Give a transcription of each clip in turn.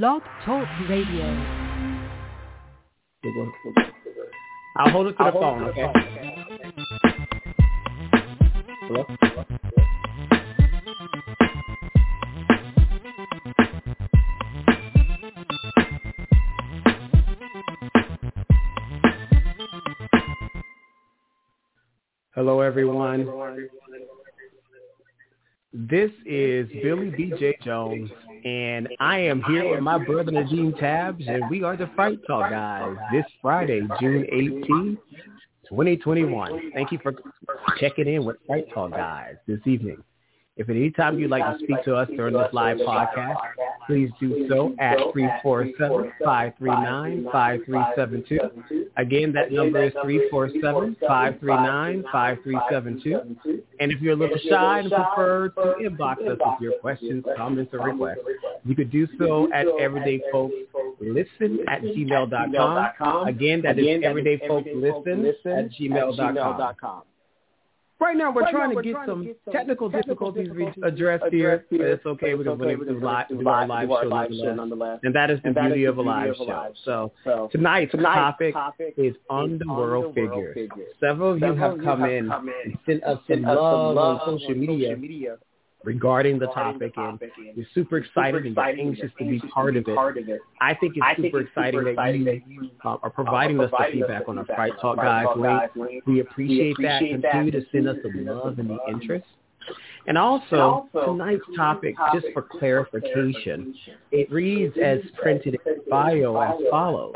Blog Talk Radio. I'll hold it to the phone, okay? Hello? Hello, everyone. This is Billy B.J. Jones, and I am here with my brother Nadim Tabsch, and we are the Fright Talk Guys this Friday, June 18, 2021. Thank you for checking in with Fright Talk Guys this evening. If at any time you'd like to speak to us during this live podcast, please do so at 347-539-5372. Again, that number is 347-539-5372. And if you're a little shy and prefer to inbox us with your questions, comments, or requests, you could do so at everydayfolklisten@gmail.com. Again, that is everydayfolklisten@gmail.com. Right now, we're trying to get some technical difficulties addressed here, but it's okay. We're going to do our live show nonetheless. And that is the beauty of a live show. So tonight's topic is Underworld Figures. Several of you have come in and sent us some love on social media regarding the topic, and we're super excited and anxious to be part of it. I think it's super exciting that you are providing us the feedback on our Fright Talk Guys link. We appreciate that. Continue to send us the love and the interest. And also, tonight's topic, just for clarification, it reads as printed in bio as follows.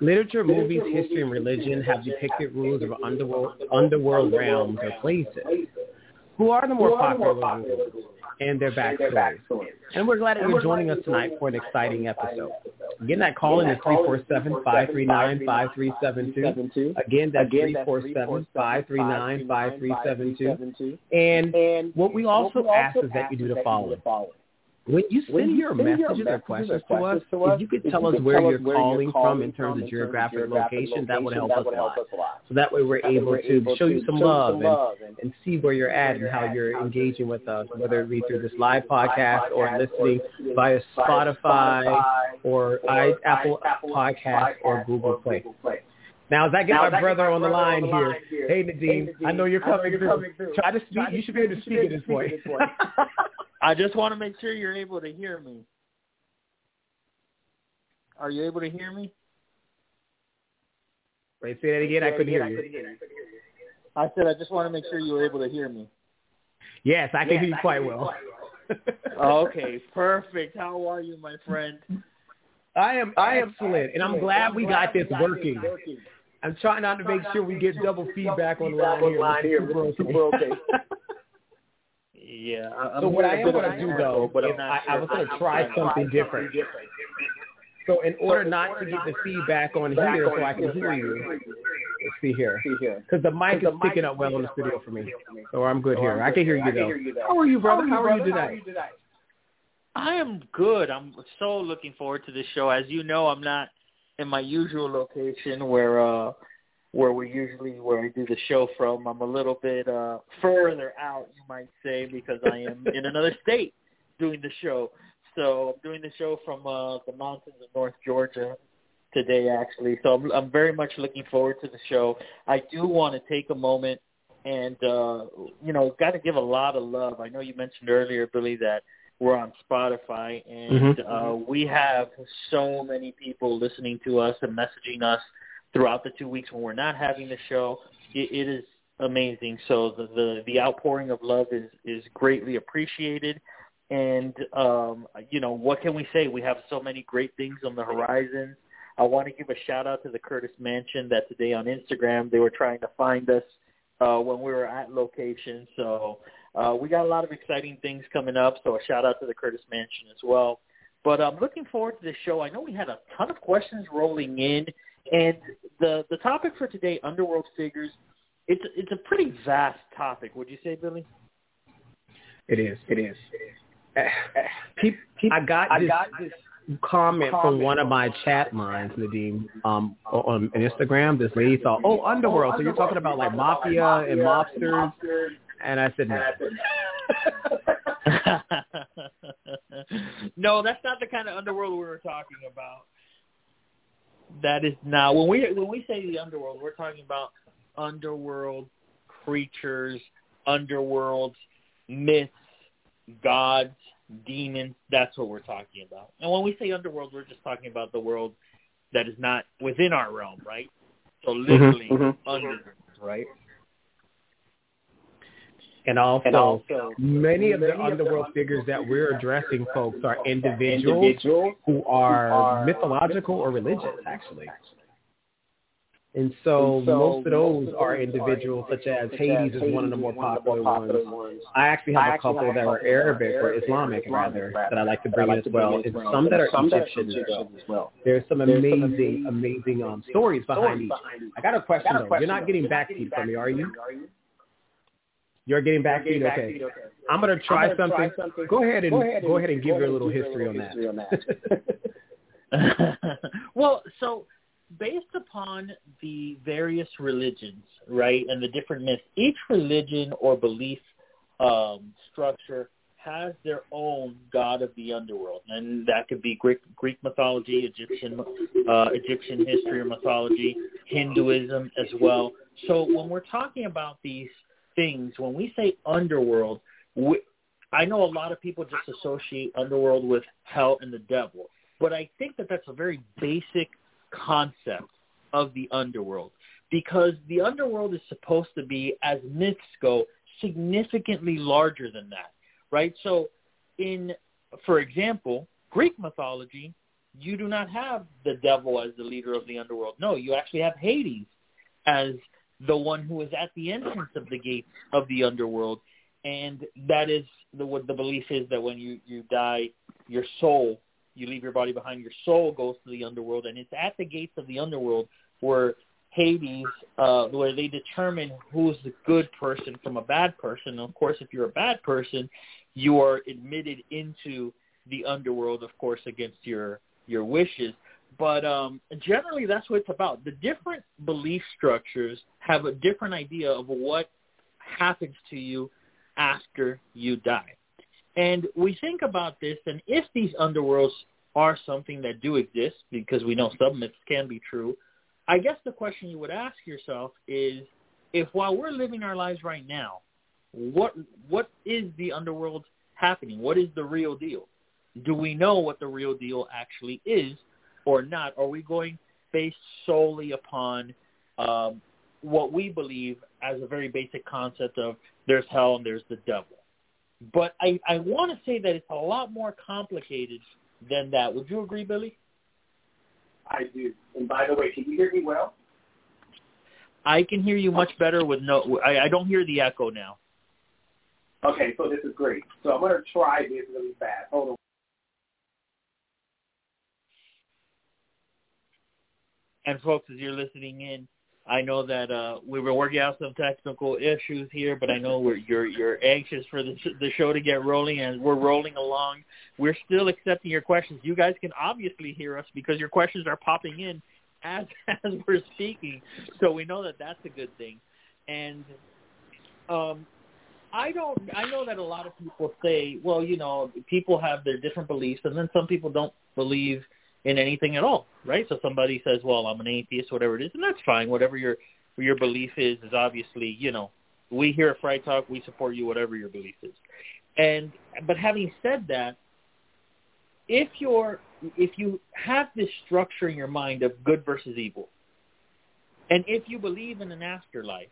Literature, movies, history, and religion have depicted rules of underworld realms or places. Who are the more popular ones and their backstories. And we're glad that you're joining us tonight for an exciting episode. Again, that call-in is 347-539-5372. Again, that's 347-539-5372. And what we also ask is that you do the following. When you send your messages or questions to us, if you could tell us where you're calling from in terms of geographic location, that would help us a lot. So that way we're able to show you some love and see where you're at and how you're engaging with us, whether it be through this live podcast or listening via Spotify or Apple Podcasts or Google Play. Now, as I get my brother on the line here, hey, Nadim, I know you're coming through. Try to speak. You should be able to speak at this point. I just want to make sure you're able to hear me. Are you able to hear me? Wait, say that again. I couldn't hear you. I said I just want to make sure you were able to hear me. Yes, I can hear you quite well. Okay, perfect. How are you, my friend? I am excellent, and I'm glad we got this working. I'm trying not to make sure we get double feedback online here. We're okay. Yeah. So what I am going to do, though, I was going to try something different. So in order not to get the feedback on here so I can hear you, let's see here. Because the mic is picking up well in the studio for me. So I'm good here. I can hear you, though. How are you, brother? How are you tonight? I am good. I'm so looking forward to this show. As you know, I'm not in my usual location where I do the show from. I'm a little bit further out, you might say, because I am in another state doing the show. So I'm doing the show from the mountains of North Georgia today, actually. So I'm very much looking forward to the show. I do want to take a moment and, got to give a lot of love. I know you mentioned earlier, Billy, that we're on Spotify, and we have so many people listening to us and messaging us throughout the 2 weeks when we're not having the show. It is amazing. So the outpouring of love is greatly appreciated. And, what can we say? We have so many great things on the horizon. I want to give a shout-out to the Curtis Mansion that today on Instagram they were trying to find us when we were at location. So we got a lot of exciting things coming up, so a shout-out to the Curtis Mansion as well. But I'm looking forward to this show. I know we had a ton of questions rolling in, and the topic for today, Underworld Figures, it's a pretty vast topic. Would you say, Billy? It is. I got this comment from one of my chat lines, Nadim, on Instagram. This lady thought, Underworld, so you're talking about like mafia and mobsters. And I said no. No, that's not the kind of underworld we were talking about. That is not. When we say the underworld, we're talking about underworld creatures, underworlds, myths, gods, demons. That's what we're talking about. And when we say underworld, we're just talking about the world that is not within our realm, right? So literally underworld, right? And also many of the underworld figures that we're addressing, folks, are individuals who are mythological or religious, actually. And so most of those are individuals, such as Hades is one of the more popular ones. I actually have a couple that are Arabic or Islamic, rather, that I like to bring in as well. And some that are Egyptian as well. There's some amazing, amazing stories behind each. I got a question, though. You're not getting backseat from me, are you? You're getting back feet, okay. I'm going to try something. Go ahead and give your little history on that. Well, so based upon the various religions, right, and the different myths, each religion or belief structure has their own god of the underworld, and that could be Greek mythology, Egyptian history or mythology, Hinduism as well. So when we're talking about these things, when we say underworld, I know a lot of people just associate underworld with hell and the devil, but I think that that's a very basic concept of the underworld, because the underworld is supposed to be, as myths go, significantly larger than that, right? So for example, Greek mythology, you do not have the devil as the leader of the underworld. No, you actually have Hades as the one who is at the entrance of the gates of the underworld, and that is what the belief is, that when you die, you leave your body behind, your soul goes to the underworld, and it's at the gates of the underworld where Hades, where they determine who's the good person from a bad person. And of course, if you're a bad person, you are admitted into the underworld, of course, against your wishes. But generally, that's what it's about. The different belief structures have a different idea of what happens to you after you die. And we think about this, and if these underworlds are something that do exist, because we know some myths can be true, I guess the question you would ask yourself is, if while we're living our lives right now, what is the underworld happening? What is the real deal? Do we know what the real deal actually is? Or not? Are we going based solely upon what we believe as a very basic concept of there's hell and there's the devil? But I want to say that it's a lot more complicated than that. Would you agree, Billy? I do. And by the way, can you hear me well? I can hear you much better with no. I don't hear the echo now. Okay, so this is great. So I'm going to try this really fast. Hold on. And folks, as you're listening in, I know that we were working out some technical issues here, but I know you're anxious for the show to get rolling, and we're rolling along. We're still accepting your questions. You guys can obviously hear us because your questions are popping in as we're speaking, so we know that that's a good thing. And I know that a lot of people say, well, you know, people have their different beliefs, and then some people don't believe in anything at all, right? So somebody says, well, I'm an atheist, whatever it is, and that's fine. Whatever your belief is obviously, you know, we here at Fright Talk, we support you, whatever your belief is. But having said that, if you have this structure in your mind of good versus evil, and if you believe in an afterlife,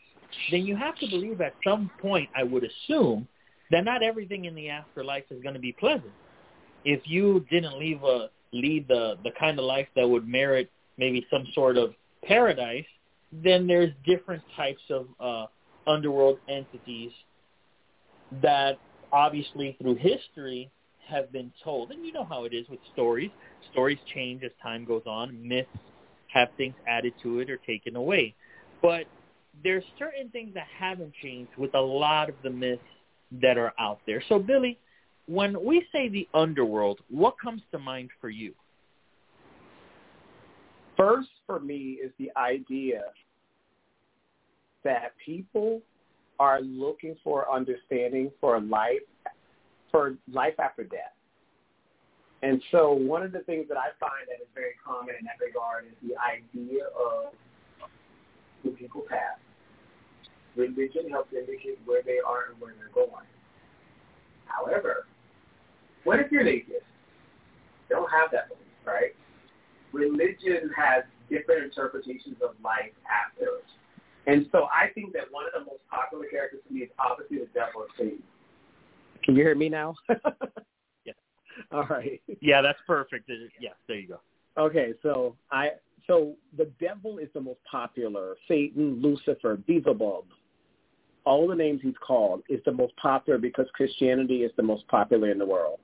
then you have to believe at some point, I would assume, that not everything in the afterlife is going to be pleasant. If you didn't lead the kind of life that would merit maybe some sort of paradise, then there's different types of underworld entities that obviously through history have been told. And you know how it is with stories. Stories change as time goes on. Myths have things added to it or taken away. But there's certain things that haven't changed with a lot of the myths that are out there. So, Billy, when we say the underworld, what comes to mind for you? First, for me, is the idea that people are looking for understanding for life after death. And so one of the things that I find that is very common in that regard is the idea of the people path. Religion helps indicate where they are and where they're going. However, what if you're an atheist? You don't have that belief, right? Religion has different interpretations of life after it. And so I think that one of the most popular characters to me is obviously the devil of Satan. Can you hear me now? Yes. All right. Yeah, that's perfect. Yeah, there you go. Okay, so the devil is the most popular. Satan, Lucifer, Beelzebub, all the names he's called, is the most popular because Christianity is the most popular in the world.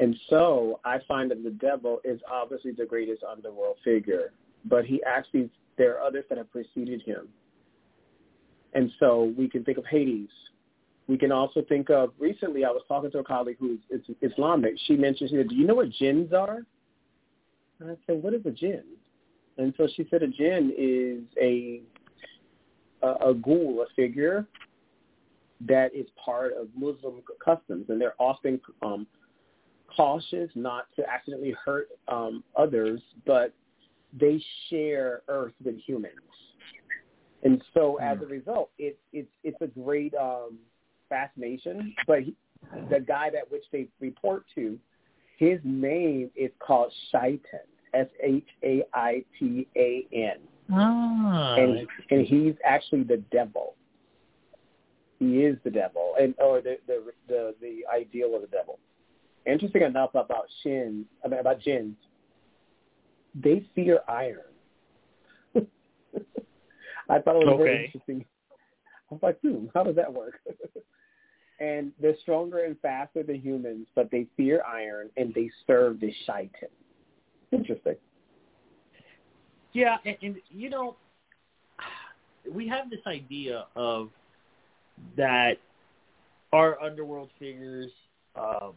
And so I find that the devil is obviously the greatest underworld figure, but he actually, there are others that have preceded him. And so we can think of Hades. We can also think of, recently I was talking to a colleague who's Islamic. She mentioned, she said, do you know what jinns are? And I said, what is a jinn? And so she said a jinn is a ghoul, a figure that is part of Muslim customs, and they're often cautious not to accidentally hurt others, but they share earth with humans. And so as a result, it's a great fascination. But the guy that which they report to, his name is called Shaitan, S-H-A-I-T-A-N. Ah. And he's actually the devil. He is the devil, or the ideal of the devil. Interesting enough about jinns, they fear iron. I thought it was very interesting. I was like, how does that work? And they're stronger and faster than humans, but they fear iron, and they serve the Shaitan. Interesting. Yeah, and you know, we have this idea of that our underworld figures, are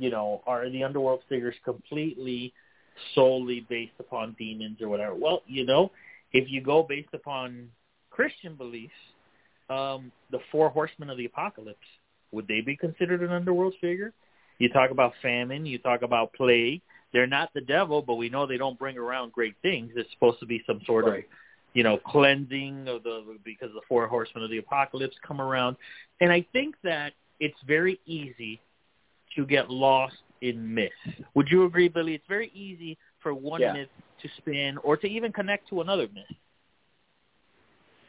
the underworld figures completely, solely based upon demons or whatever. Well, if you go based upon Christian beliefs, the four horsemen of the apocalypse, would they be considered an underworld figure? You talk about famine, you talk about plague. They're not the devil, but we know they don't bring around great things. It's supposed to be some sort of, cleansing of because the four horsemen of the apocalypse come around. And I think that it's very easy to get lost in myth. Would you agree, Billy? It's very easy for one myth to spin or to even connect to another myth.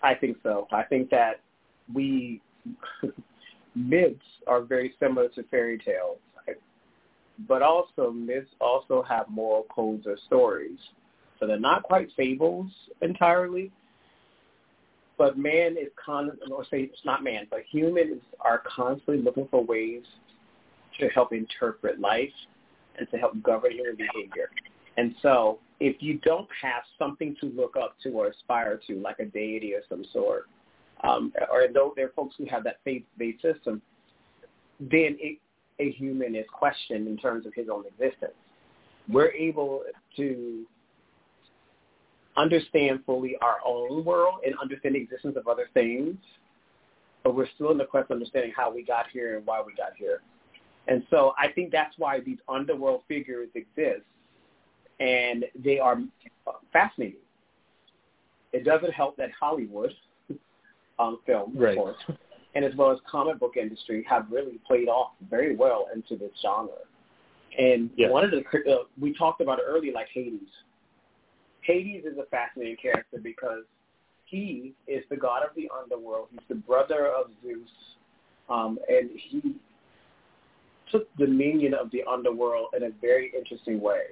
I think so. I think that myths are very similar to fairy tales, right? But also myths also have moral codes or stories. So they're not quite fables entirely, but humans are constantly looking for ways to help interpret life and to help govern human behavior. And so if you don't have something to look up to or aspire to, like a deity of some sort, or though there are folks who have that faith-based system, then a human is questioned in terms of his own existence. We're able to understand fully our own world and understand the existence of other things, but we're still in the quest of understanding how we got here and why we got here. And so I think that's why these underworld figures exist, and they are fascinating. It doesn't help that Hollywood film, of course, and as well as comic book industry have really played off very well into this genre. And one of the we talked about earlier, like Hades. Hades is a fascinating character because he is the god of the underworld. He's the brother of Zeus, and he took dominion of the underworld in a very interesting way.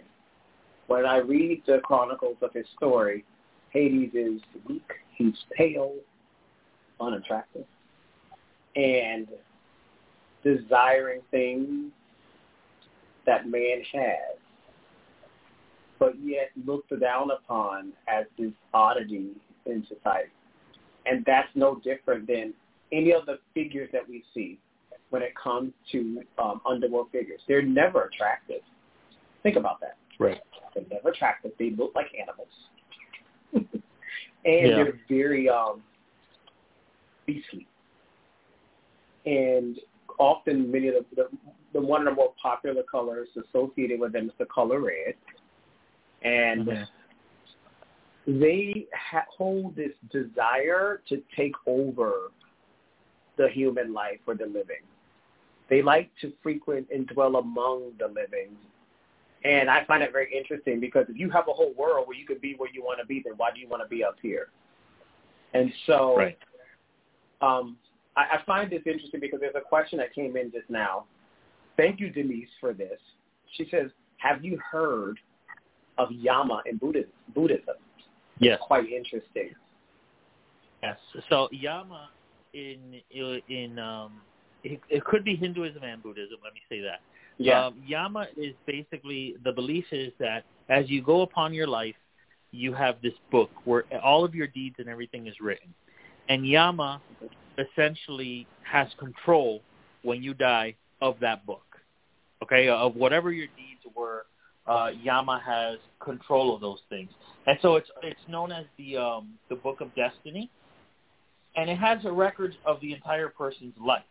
When I read the chronicles of his story, Hades is weak, he's pale, unattractive, and desiring things that man has, but yet looked down upon as this oddity in society. And that's no different than any of the figures that we see when it comes to underworld figures. They're never attractive. Think about that. Right. They're never attractive. They look like animals. And they're very beastly. And often many of the one of the more popular colors associated with them is the color red, and they hold this desire to take over the human life or the living. They like to frequent and dwell among the living. And I find it very interesting because if you have a whole world where you could be where you want to be, then why do you want to be up here? And so I find this interesting because there's a question that came in just now. Thank you, Denise, for this. She says, have you heard of Yama in Buddhism? Yes. Quite interesting. Yes. So Yama it could be Hinduism and Buddhism. Let me say that. Yeah. Yama is basically, the belief is that as you go upon your life, you have this book where all of your deeds and everything is written. And Yama essentially has control when you die of that book. Okay? Of whatever your deeds were, Yama has control of those things. And so it's known as the Book of Destiny. And it has a record of the entire person's life.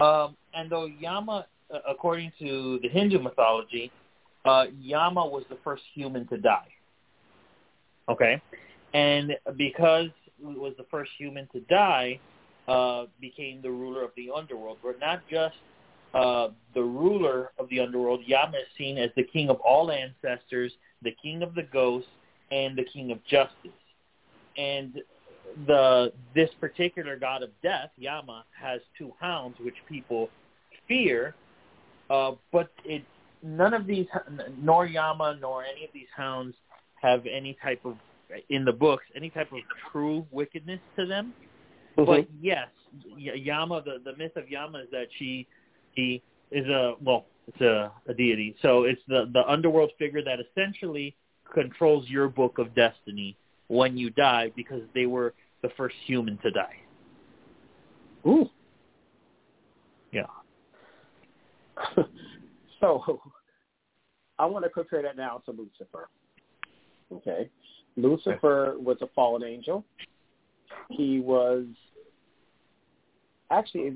And though Yama, according to the Hindu mythology, Yama was the first human to die. Okay? And because he was the first human to die, became the ruler of the underworld. But not just the ruler of the underworld, Yama is seen as the king of all ancestors, the king of the ghosts, and the king of justice. And this particular god of death, Yama, has two hounds, which people fear, but none of these, nor Yama, nor any of these hounds have any type of, in the books, any type of true wickedness to them. Mm-hmm. But yes, Yama, the myth of Yama is that he is a deity. So it's the underworld figure that essentially controls your book of destiny when you die, because they were the first human to die. Ooh. Yeah. So I want to compare that now to Lucifer. Okay. Lucifer was a fallen angel. He was actually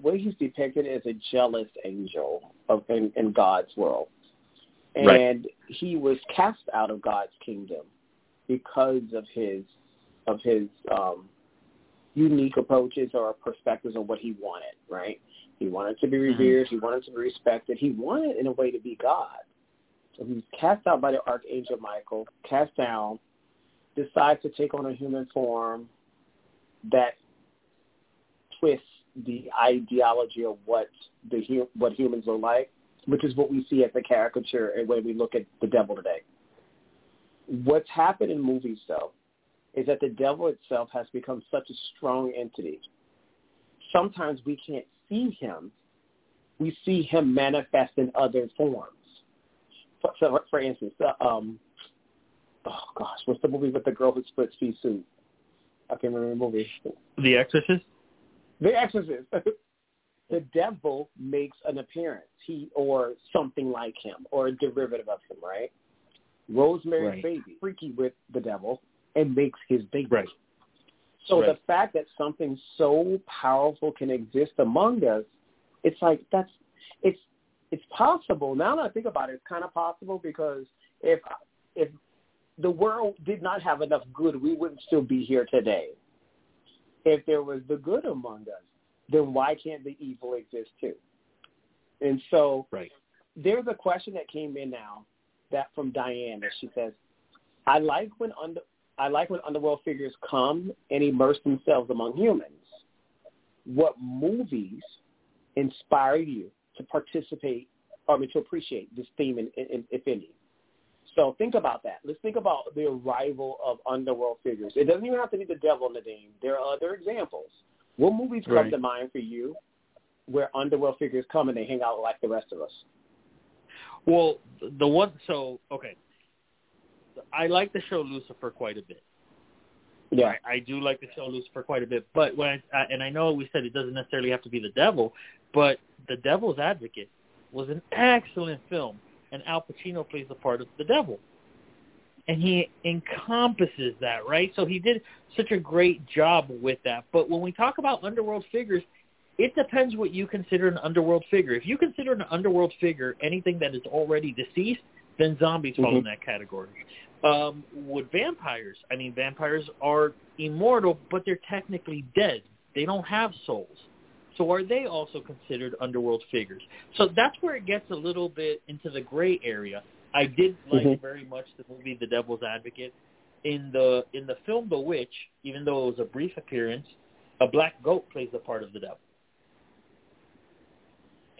what he's depicted as a jealous angel in God's world. And he was cast out of God's kingdom because of his unique approaches or perspectives on what he wanted, right? He wanted to be revered. He wanted to be respected. He wanted, in a way, to be God. So he's cast out by the Archangel Michael, cast down, decides to take on a human form that twists the ideology of what humans look like, which is what we see as a caricature and when we look at the devil today. What's happened in movies, though, is that the devil itself has become such a strong entity. Sometimes we can't see him. We see him manifest in other forms. So, for instance, what's the movie with the girl who splits pea soup? I can't remember the movie. The Exorcist? The Exorcist. The devil makes an appearance, he or something like him, or a derivative of him, right? Rosemary's Baby, freaky with the devil, and makes his baby. Right. So the fact that something so powerful can exist among us, it's like it's possible. Now that I think about it, it's kind of possible, because if the world did not have enough good, we wouldn't still be here today. If there was the good among us, then why can't the evil exist too? And so there's a question that came in now that from Diane, that she says, I like when underworld figures come and immerse themselves among humans. What movies inspire you to participate, to appreciate this theme, if any? So think about that. Let's think about the arrival of underworld figures. It doesn't even have to be the devil, Nadim. There are other examples. What movies come to mind for you where underworld figures come and they hang out like the rest of us? Well, I like the show Lucifer quite a bit. Yeah, I do like the show Lucifer quite a bit. But and I know we said it doesn't necessarily have to be the devil, but The Devil's Advocate was an excellent film, and Al Pacino plays the part of the devil, and he encompasses that, right? So he did such a great job with that. But when we talk about underworld figures, It depends what you consider an underworld figure. If you consider an underworld figure anything that is already deceased, then zombies fall in that category. With vampires, I mean, vampires are immortal, but they're technically dead. They don't have souls. So are they also considered underworld figures? So that's where it gets a little bit into the gray area. I did like very much the movie The Devil's Advocate. In the film The Witch, even though it was a brief appearance, a black goat plays the part of the devil.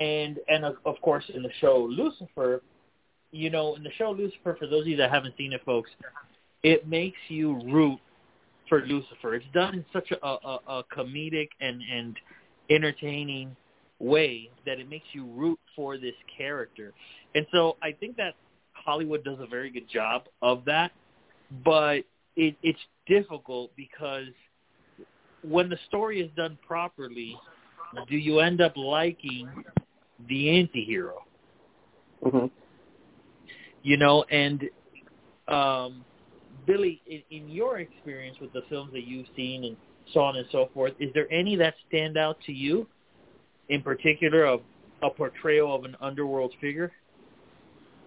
And of course, in the show Lucifer, for those of you that haven't seen it, folks, it makes you root for Lucifer. It's done in such a comedic and entertaining way that it makes you root for this character. And so I think that Hollywood does a very good job of that, but it's difficult because when the story is done properly, do you end up liking the anti-hero? Billy, in your experience with the films that you've seen and so on and so forth, is there any that stand out to you in particular of a portrayal of an underworld figure?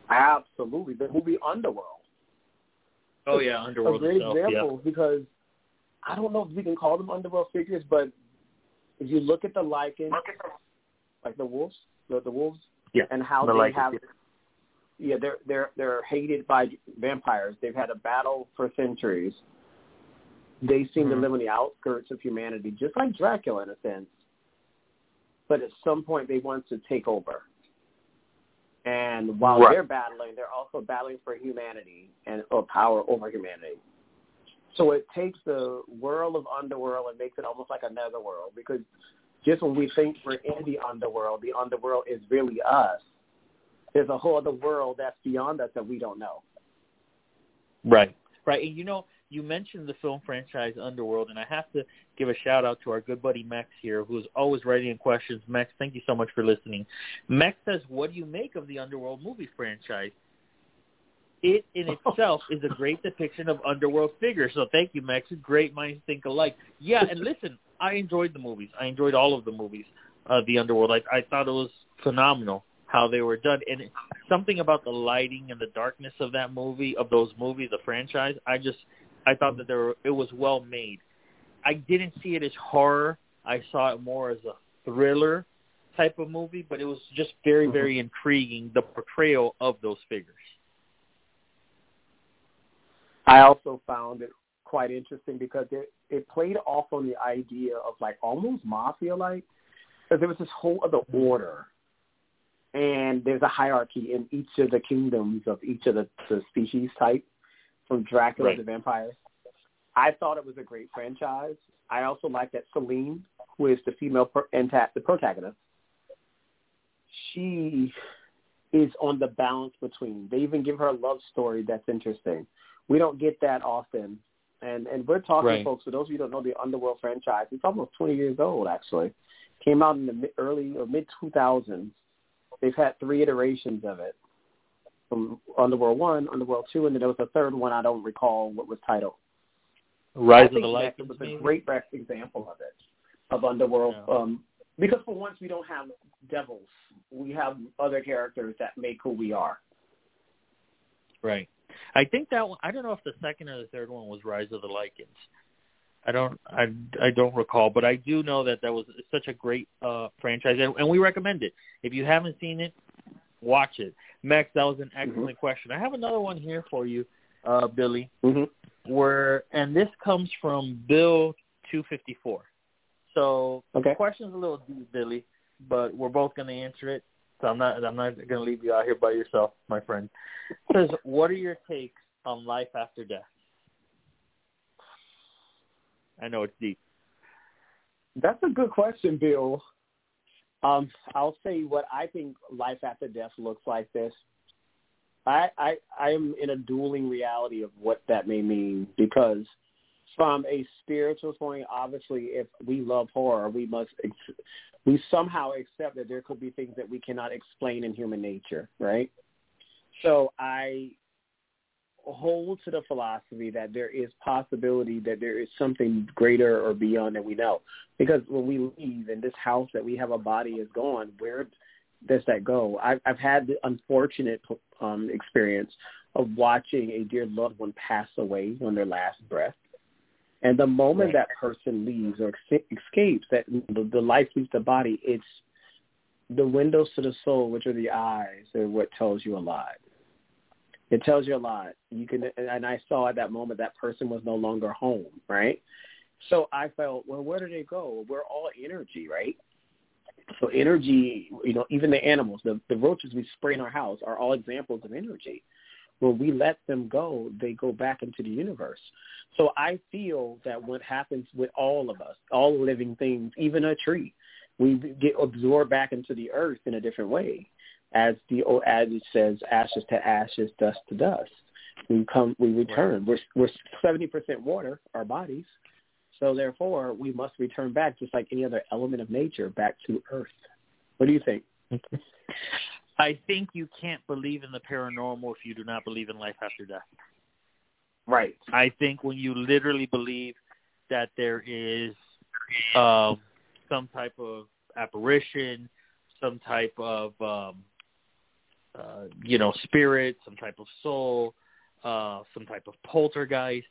Absolutely. The movie Underworld. Oh, yeah, Underworld. A great example because I don't know if we can call them underworld figures, but if you look at the lycans, like the wolves, and how they have, they're hated by vampires. They've had a battle for centuries. They seem to live on the outskirts of humanity, just like Dracula in a sense. But at some point, they want to take over. And while they're battling, they're also battling for humanity and power over humanity. So it takes the world of underworld and makes it almost like another world, because just when we think we're in the underworld is really us. There's a whole other world that's beyond us that we don't know. Right. And you mentioned the film franchise Underworld, and I have to give a shout-out to our good buddy Max here, who's always writing in questions. Max, thank you so much for listening. Max says, what do you make of the Underworld movie franchise? It in itself is a great depiction of underworld figures. So thank you, Max. Great minds think alike. Yeah, and listen, I enjoyed the movies. I enjoyed all of the movies, the Underworld. I thought it was phenomenal how they were done. And something about the lighting and the darkness of that movie, of those movies, the franchise, I thought that it was well made. I didn't see it as horror. I saw it more as a thriller type of movie, but it was just very, very intriguing, the portrayal of those figures. I also found it quite interesting because it played off on the idea of like almost mafia-like, because there was this whole other order, and there's a hierarchy in each of the kingdoms of each of the species type. From Dracula to vampires. I thought it was a great franchise. I also like that Celine, who is the female the protagonist, she is on the balance between. They even give her a love story that's interesting. We don't get that often. And we're talking, folks, for those of you who don't know the Underworld franchise, it's almost 20 years old, actually. Came out in the early or mid-2000s. They've had 3 iterations of it. From Underworld 1, Underworld 2, and then there was a third one I don't recall what was titled. Rise of the Light. It was a great example of it, of Underworld. Yeah. Because for once we don't have devils. We have other characters that make who we are. Right. I think that one, I don't know if the second or the third one was Rise of the Lycans. I don't recall, but I do know that was such a great franchise, and we recommend it. If you haven't seen it, watch it. Max, that was an excellent question. I have another one here for you, Billy, and this comes from Bill 254. So the question's a little deep, Billy, but we're both going to answer it. So I'm not going to leave you out here by yourself, my friend. It says, what are your takes on life after death? I know it's deep. That's a good question, Bill. I'll say what I think life after death looks like this. I am in a dueling reality of what that may mean, because from a spiritual point, obviously, if we love horror, we somehow accept that there could be things that we cannot explain in human nature, right? So I hold to the philosophy that there is possibility that there is something greater or beyond that we know. Because when we leave and this house that we have a body is gone, where does that go? I've had the unfortunate experience of watching a dear loved one pass away on their last breath. And the moment that person leaves or escapes, that the life leaves the body, it's the windows to the soul, which are the eyes, are what tells you a lot. It tells you a lot. And I saw at that moment that person was no longer home, right? So I felt, well, where do they go? We're all energy, right? So energy, even the animals, the roaches we spray in our house are all examples of energy. When we let them go, they go back into the universe. So I feel that what happens with all of us, all living things, even a tree, we get absorbed back into the earth in a different way. As the old adage says, ashes to ashes, dust to dust. We return. We're 70% water, our bodies. So therefore, we must return back, just like any other element of nature, back to earth. What do you think? I think you can't believe in the paranormal if you do not believe in life after death. Right. I think when you literally believe that there is some type of apparition, some type of spirit, some type of soul, some type of poltergeist,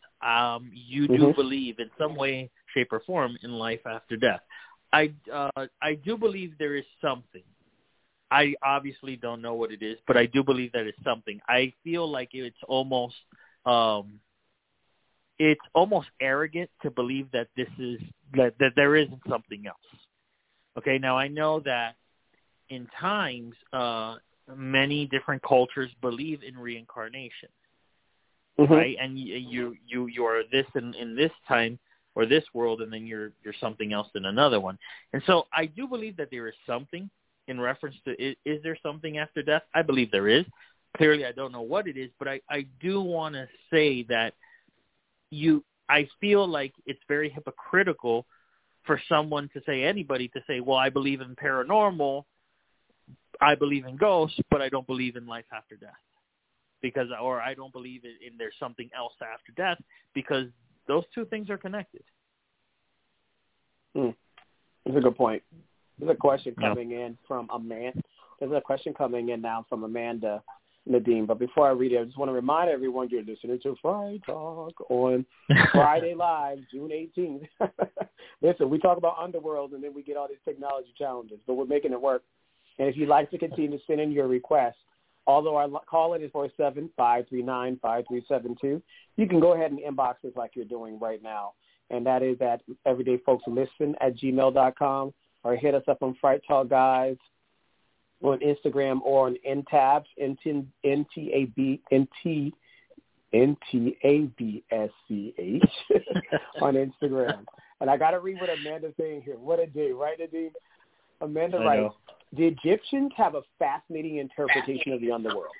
you do believe in some way, shape, or form in life after death. I do believe there is something. I obviously don't know what it is, but I do believe that it's something. I feel like it's almost arrogant to believe that that there isn't something else. Okay, now I know that in times, many different cultures believe in reincarnation, right? And you are this in this time or this world, and then you're something else in another one. And so I do believe that there is something. In reference to, is there something after death? I believe there is. Clearly, I don't know what it is, but I do want to say that I feel like it's very hypocritical for anybody to say, well, I believe in paranormal, I believe in ghosts, but I don't believe in life after death, or I don't believe in there's something else after death, because those two things are connected. That's a good point. There's a question coming in from Amanda. There's a question coming in now from Amanda Nadim. But before I read it, I just want to remind everyone you're listening to Fright Talk on Friday Live, June 18th. Listen, we talk about Underworld, and then we get all these technology challenges, but we're making it work. And if you'd like to continue to send in your requests, although our call-in is 475-339-5372, you can go ahead and inbox us like you're doing right now. And that is at everydayfolkslisten@gmail.com. Or hit us up on Fright Talk Guys on Instagram or on NTABS, NTABSCH on Instagram. And I got to read what Amanda's saying here. What a day, right, Nadim? Amanda writes, the Egyptians have a fascinating interpretation of the underworld.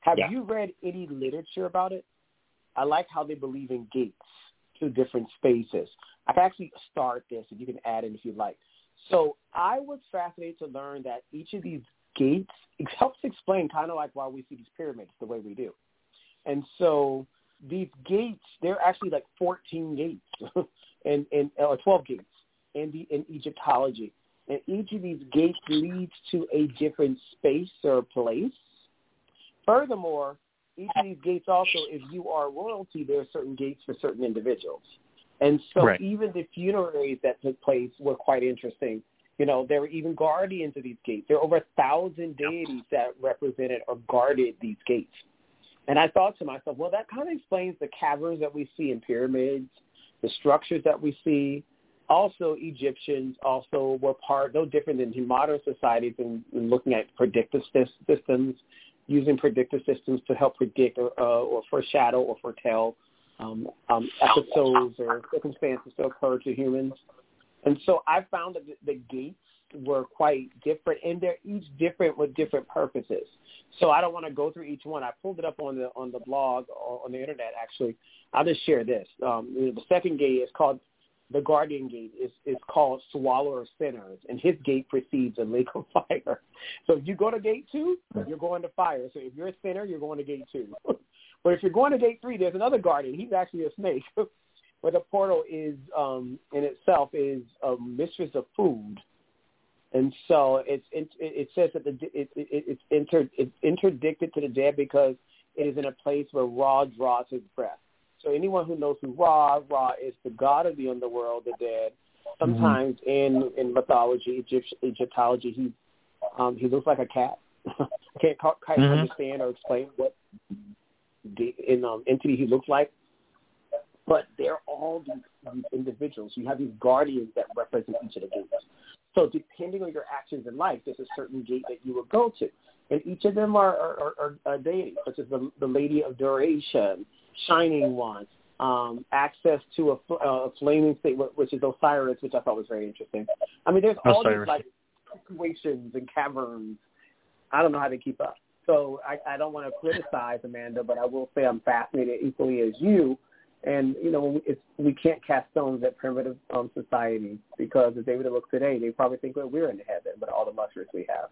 Have you read any literature about it? I like how they believe in gates to different spaces. I can actually start this, and you can add in if you like. So I was fascinated to learn that each of these gates helps explain kind of like why we see these pyramids the way we do. And so these gates, they're actually like 14 gates or 12 gates in Egyptology. And each of these gates leads to a different space or place. Furthermore, each of these gates also, if you are royalty, there are certain gates for certain individuals. And so even the funeraries that took place were quite interesting. There were even guardians of these gates. There were over 1,000 deities that represented or guarded these gates. And I thought to myself, well, that kind of explains the caverns that we see in pyramids, the structures that we see. Also, Egyptians also were no different than modern societies in looking at predictive systems, using predictive systems to help predict or foreshadow or foretell episodes or circumstances that occur to humans. And so I found that the gates were quite different, and they're each different with different purposes. So I don't want to go through each one. I pulled it up on the blog or on the internet, actually. I'll just share this. The second gate is called the guardian gate. It's called Swallower of Sinners, and his gate precedes a lake of fire. So if you go to gate 2, you're going to fire. So if you're a sinner, you're going to gate 2. But if you're going to date three, there's another guardian. He's actually a snake. But the portal is, in itself, is a mistress of food. And so it says that it's interdicted to the dead because it is in a place where Ra draws his breath. So anyone who knows who Ra is the god of the underworld, the dead. Sometimes in mythology, Egyptology, he looks like a cat. Can't quite understand or explain what entity he looks like. But they're all these individuals. You have these guardians that represent each of the gates. So depending on your actions in life, there's a certain gate that you will go to. And each of them are deities, such as the Lady of Duration, Shining One, access to a flaming state, which is Osiris, which I thought was very interesting. I mean, there's all these like situations and caverns. I don't know how they keep up. So I don't want to criticize Amanda, but I will say I'm fascinated equally as you. And, you know, we can't cast stones at primitive societies, because if they were to look today, they probably think that we're in heaven with all the luxuries we have.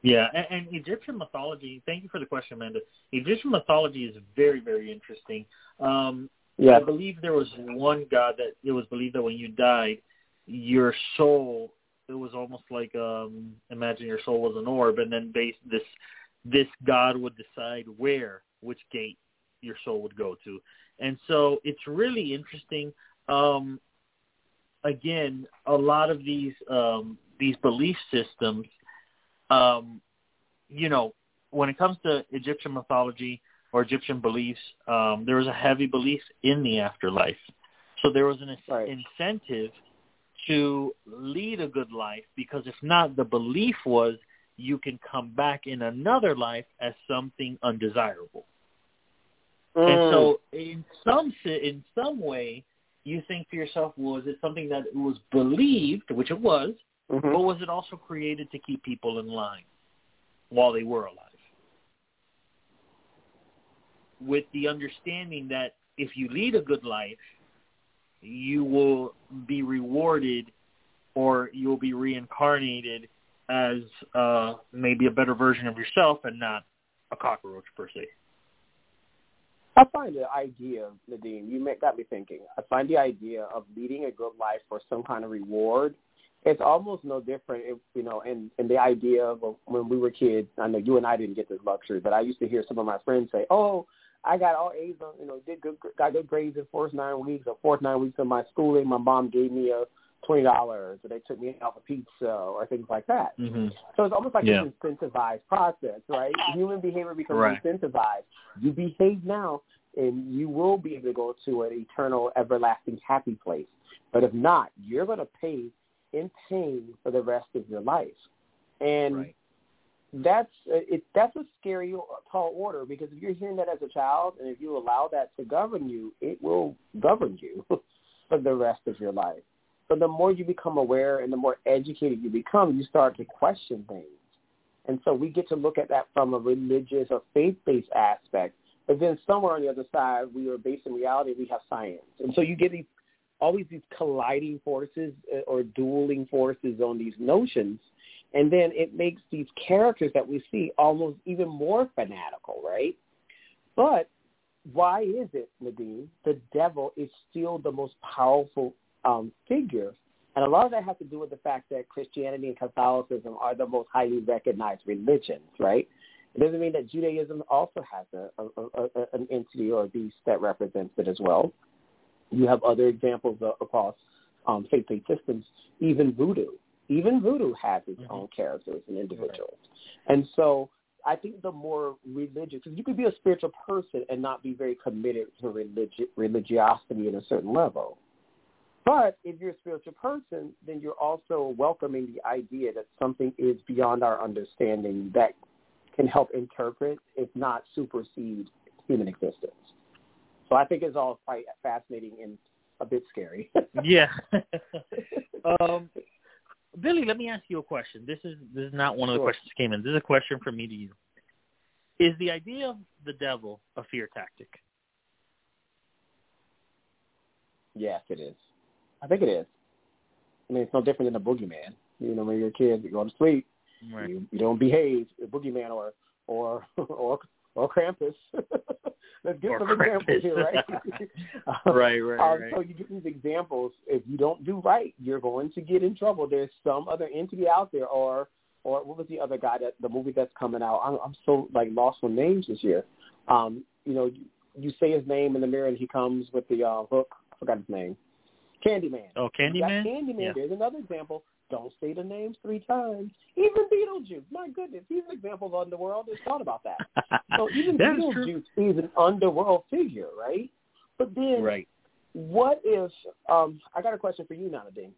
Yeah, and Egyptian mythology, thank you for the question, Amanda. Egyptian mythology is very, very interesting. I believe there was one god that it was believed that when you died, your soul, it was almost like, imagine your soul was an orb, and then this god would decide which gate your soul would go to. And so it's really interesting. Again, a lot of these belief systems, you know, when it comes to Egyptian mythology or Egyptian beliefs, there was a heavy belief in the afterlife. So there was an incentive to lead a good life, because if not, the belief was you can come back in another life as something undesirable. And so in some way, you think to yourself, was it something that was believed, which it was, but was it also created to keep people in line while they were alive? With the understanding that if you lead a good life, you will be rewarded, or you'll be reincarnated as maybe a better version of yourself and not a cockroach per se. I find the idea, Nadim, got me thinking. I find the idea of leading a good life for some kind of reward, it's almost no different, and the idea of when we were kids, I know you and I didn't get this luxury, but I used to hear some of my friends say, oh, I got all A's, got good grades in first nine weeks of my schooling. My mom gave me a $20, or they took me out for pizza, or things like that. So it's almost like an incentivized process, right? Human behavior becomes incentivized. You behave now, and you will be able to go to an eternal, everlasting, happy place. But if not, you're going to pay in pain for the rest of your life. And that's a scary, tall order, because if you're hearing that as a child, and if you allow that to govern you, it will govern you for the rest of your life. So the more you become aware and the more educated you become, you start to question things. And so we get to look at that from a religious or faith-based aspect. But then somewhere on the other side, we are based in reality, we have science. And so you get always these colliding forces or dueling forces on these notions. And then it makes these characters that we see almost even more fanatical, right? But why is it, Nadim, the devil is still the most powerful figure, and a lot of that has to do with the fact that Christianity and Catholicism are the most highly recognized religions, right? It doesn't mean that Judaism also has an entity or a beast that represents it as well. You have other examples across faith-based systems, even voodoo. Even voodoo has its own characters and individuals. And so I think the more religious, because you could be a spiritual person and not be very committed to religiosity at a certain level. But if you're a spiritual person, then you're also welcoming the idea that something is beyond our understanding that can help interpret, if not supersede, human existence. So I think it's all quite fascinating and a bit scary. Billy, let me ask you a question. This is not one of the questions that came in. This is a question from me to you. Is the idea of the devil a fear tactic? Yes, it is. I think it is. I mean, it's no different than a boogeyman. You know, when you're a kid, you go to sleep, you don't behave. A boogeyman or Krampus Let's give some examples here, right? Right. So you get these examples. If you don't do right, you're going to get in trouble. There's some other entity out there, or what was the other guy that the movie that's coming out? I'm so like lost on names this year. You say his name in the mirror, and he comes with the hook. I forgot his name. Candyman. Oh, Candyman. Yeah. There's another example. Don't say the names three times. Even Beetlejuice. My goodness, he's an example of Underworld. It's thought about that. So even Beetlejuice is an Underworld figure, right? But then, what if? I got a question for you, Nadim.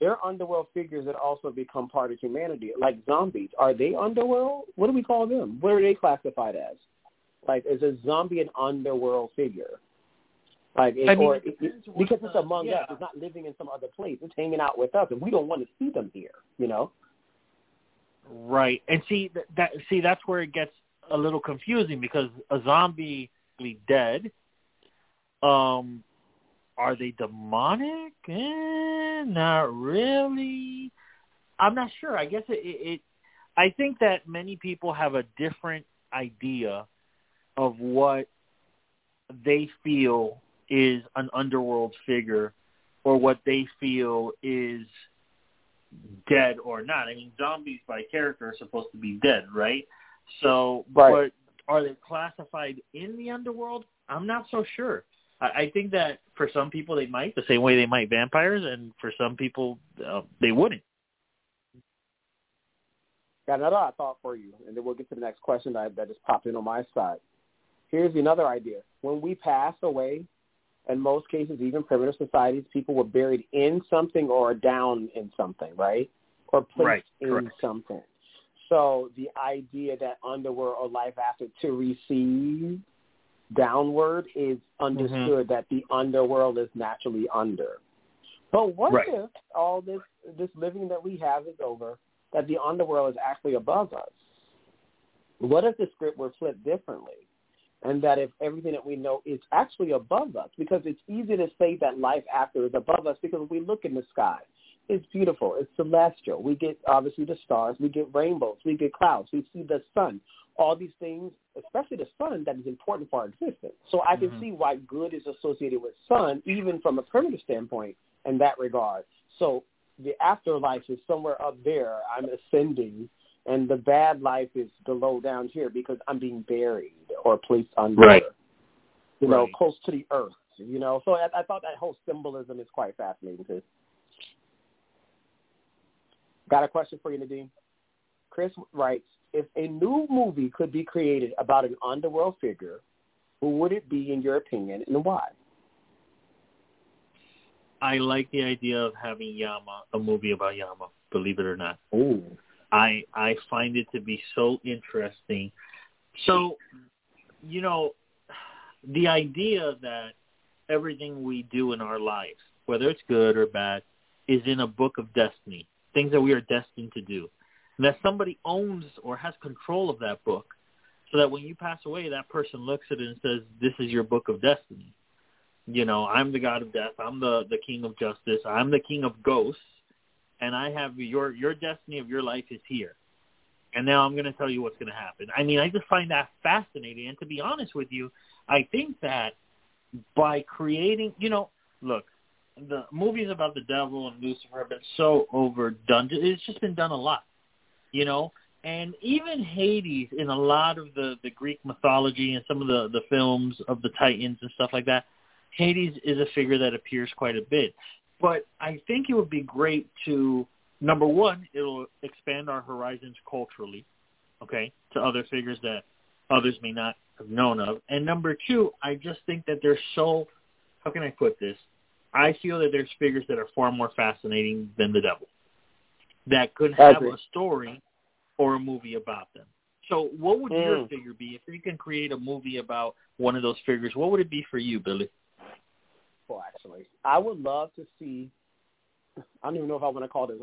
There are Underworld figures that also become part of humanity, like zombies. Are they Underworld? What do we call them? What are they classified as? Like, is a zombie an Underworld figure? Because it's among us. It's not living in some other place. It's hanging out with us, and we don't want to see them here, you know? Right. And see, that's where it gets a little confusing, because a zombie is dead. Are they demonic? Not really. I'm not sure. I guess I think that many people have a different idea of what they feel is an underworld figure, or what they feel is dead or not. I mean, zombies by character are supposed to be dead, right? So, but are they classified in the underworld? I'm not so sure. I think that for some people they might, the same way they might vampires, and for some people they wouldn't. Got another thought for you, and then we'll get to the next question that just popped in on my side. Here's another idea. When we pass away, in most cases, even primitive societies, people were buried in something or down in something, right? Or placed in something. So the idea that underworld or life after to receive downward is understood that the underworld is naturally under. But what if all this living that we have is over, that the underworld is actually above us? What if the script were flipped differently? And that if everything that we know is actually above us, because it's easy to say that life after is above us, because we look in the sky. It's beautiful. It's celestial. We get, obviously, the stars. We get rainbows. We get clouds. We see the sun. All these things, especially the sun, that is important for our existence. So I can see why good is associated with sun, even from a primitive standpoint in that regard. So the afterlife is somewhere up there. I'm ascending. And the bad life is below down here, because I'm being buried or placed under, you know, close to the earth, you know. So I thought that whole symbolism is quite fascinating, too. Got a question for you, Nadim. Chris writes, if a new movie could be created about an underworld figure, who would it be, in your opinion, and why? I like the idea of having Yama, a movie about Yama, believe it or not. Ooh. I find it to be so interesting. So, you know, the idea that everything we do in our lives, whether it's good or bad, is in a book of destiny, things that we are destined to do, and that somebody owns or has control of that book, so that when you pass away, that person looks at it and says, this is your book of destiny. You know, I'm the god of death. I'm the king of justice. I'm the king of ghosts. And I have your destiny of your life is here. And now I'm going to tell you what's going to happen. I mean, I just find that fascinating. And to be honest with you, I think that by creating, you know, look, the movies about the devil and Lucifer have been so overdone. It's just been done a lot, you know. And even Hades in a lot of the Greek mythology and some of the films of the Titans and stuff like that, Hades is a figure that appears quite a bit. But I think it would be great to, number one, it'll expand our horizons culturally, okay, to other figures that others may not have known of. And number two, I just think that there's so, how can I put this? I feel that there's figures that are far more fascinating than the devil that could have a story or a movie about them. So what would your figure be? If you can create a movie about one of those figures, what would it be for you, Billy? Actually, I would love to see, I don't even know if I want to call this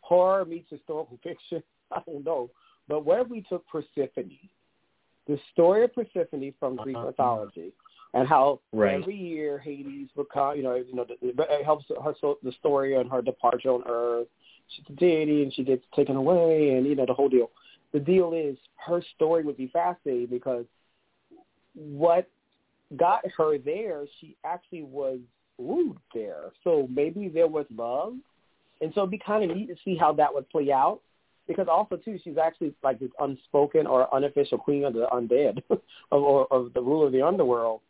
horror meets historical fiction. I don't know. But where we took Persephone, the story of Persephone from Greek mythology, and how every year Hades would come, you know, it helps her, the story on her departure on Earth. She's a deity and she gets taken away, and, you know, the whole deal. The deal is her story would be fascinating, because what got her there, she actually was wooed there. So maybe there was love. And so it'd be kind of neat to see how that would play out. Because also, too, she's actually like this unspoken or unofficial queen of the undead or of the ruler of the underworld,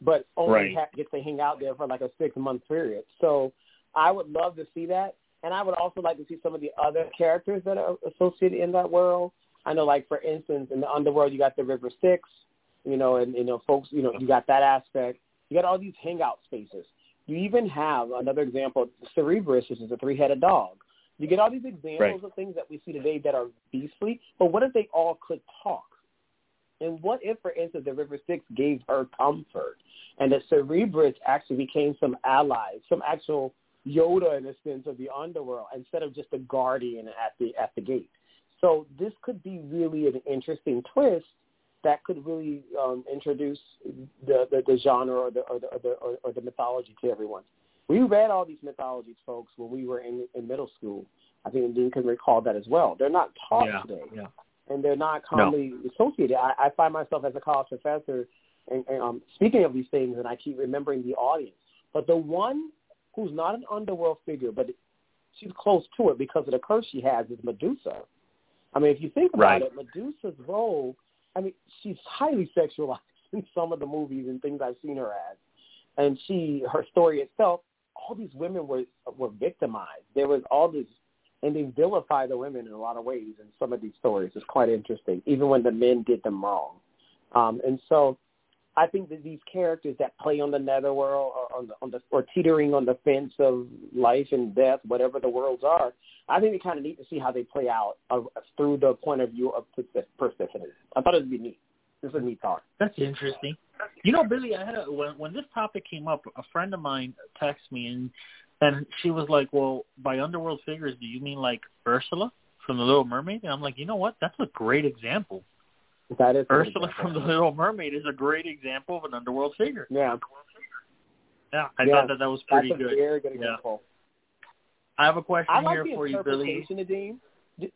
but only gets to hang out there for like a 6-month period. So I would love to see that. And I would also like to see some of the other characters that are associated in that world. I know, like, for instance, in the underworld, you got the River Styx, you know, and, you know, folks, you know, you got that aspect. You got all these hangout spaces. You even have another example, Cerberus, which is a 3-headed dog. You get all these examples of things that we see today that are beastly, but what if they all could talk? And what if, for instance, the River Styx gave her comfort and that Cerberus actually became some allies, some actual Yoda in a sense of the underworld instead of just a guardian at the gate? So this could be really an interesting twist that could really introduce the genre or the mythology to everyone. We read all these mythologies, folks, when we were in middle school. I think you can recall that as well. They're not taught today, and they're not commonly associated. I find myself as a college professor and speaking of these things, and I keep remembering the audience. But the one who's not an underworld figure, but she's close to it because of the curse she has, is Medusa. I mean, if you think about it, Medusa's role, I mean, she's highly sexualized in some of the movies and things I've seen her as. And her story itself, all these women were victimized. There was all this, and they vilify the women in a lot of ways in some of these stories. It's quite interesting, even when the men did them wrong. And so I think that these characters that play on the netherworld or or teetering on the fence of life and death, whatever the worlds are, I think we kind of need to see how they play out through the point of view of Persephone. I thought it would be neat. This is a neat thought. That's interesting. You know, Billy, I had when this topic came up, a friend of mine texted me, and she was like, well, by underworld figures, do you mean like Ursula from The Little Mermaid? And I'm like, you know what? That's a great example. That is Ursula from The Little Mermaid is a great example of an underworld figure. Yeah. Yeah, I thought that was pretty good. That's a very good example. Yeah. I have a question here for you, Billy. Nadim,